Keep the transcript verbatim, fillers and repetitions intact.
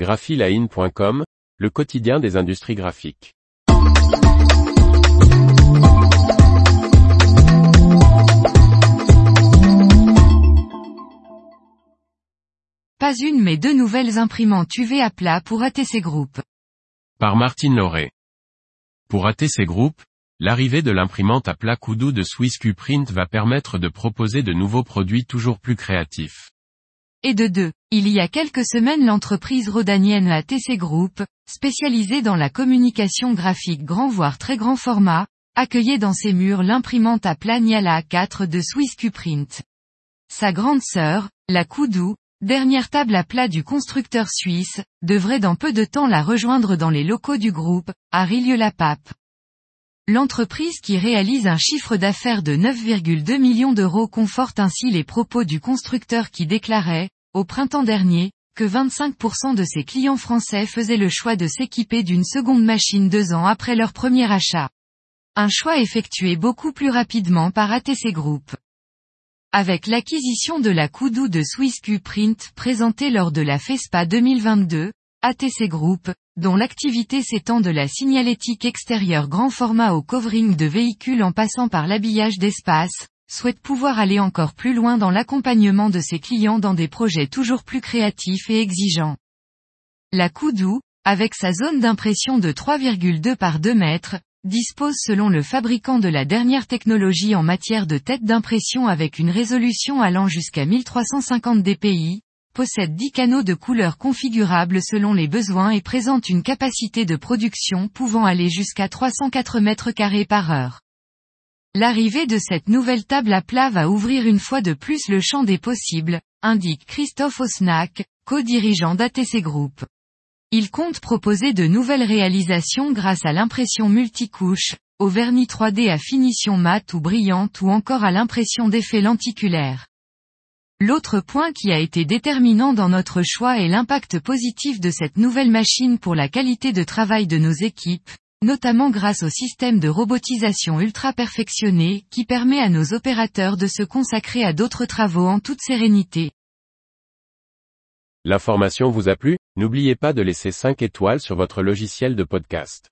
GraphiLine point com, le quotidien des industries graphiques. Pas une mais deux nouvelles imprimantes U V à plat pour A T C Groupe. Par Martine Loré. Pour A T C Groupe, l'arrivée de l'imprimante à plat Kudu de SwissQprint va permettre de proposer de nouveaux produits toujours plus créatifs. Et de deux, il y a quelques semaines l'entreprise rodanienne A T C Groupe, spécialisée dans la communication graphique grand voire très grand format, accueillait dans ses murs l'imprimante à plat Niala A quatre de SwissQprint. Sa grande sœur, la Kudu, dernière table à plat du constructeur suisse, devrait dans peu de temps la rejoindre dans les locaux du groupe, à Rillieux-la-Pape. L'entreprise qui réalise un chiffre d'affaires de neuf virgule deux millions d'euros conforte ainsi les propos du constructeur qui déclarait, au printemps dernier, que vingt-cinq pour cent de ses clients français faisaient le choix de s'équiper d'une seconde machine deux ans après leur premier achat. Un choix effectué beaucoup plus rapidement par A T C Groupe. Avec l'acquisition de la Kudu de SwissQprint présentée lors de la FESPA deux mille vingt-deux, A T C Groupe, dont l'activité s'étend de la signalétique extérieure grand format au covering de véhicules en passant par l'habillage d'espace, souhaite pouvoir aller encore plus loin dans l'accompagnement de ses clients dans des projets toujours plus créatifs et exigeants. La Kudu, avec sa zone d'impression de trois virgule deux par deux mètres, dispose selon le fabricant de la dernière technologie en matière de tête d'impression avec une résolution allant jusqu'à mille trois cent cinquante D P I, possède dix canaux de couleurs configurables selon les besoins et présente une capacité de production pouvant aller jusqu'à trois cent quatre mètres carrés par heure. L'arrivée de cette nouvelle table à plat va ouvrir une fois de plus le champ des possibles, indique Christophe Osnac, co-dirigeant d'A T C Groupe. Il compte proposer de nouvelles réalisations grâce à l'impression multicouche, au vernis trois D à finition mate ou brillante ou encore à l'impression d'effets lenticulaires. L'autre point qui a été déterminant dans notre choix est l'impact positif de cette nouvelle machine pour la qualité de travail de nos équipes, notamment grâce au système de robotisation ultra perfectionné qui permet à nos opérateurs de se consacrer à d'autres travaux en toute sérénité. L'information vous a plu ? N'oubliez pas de laisser cinq étoiles sur votre logiciel de podcast.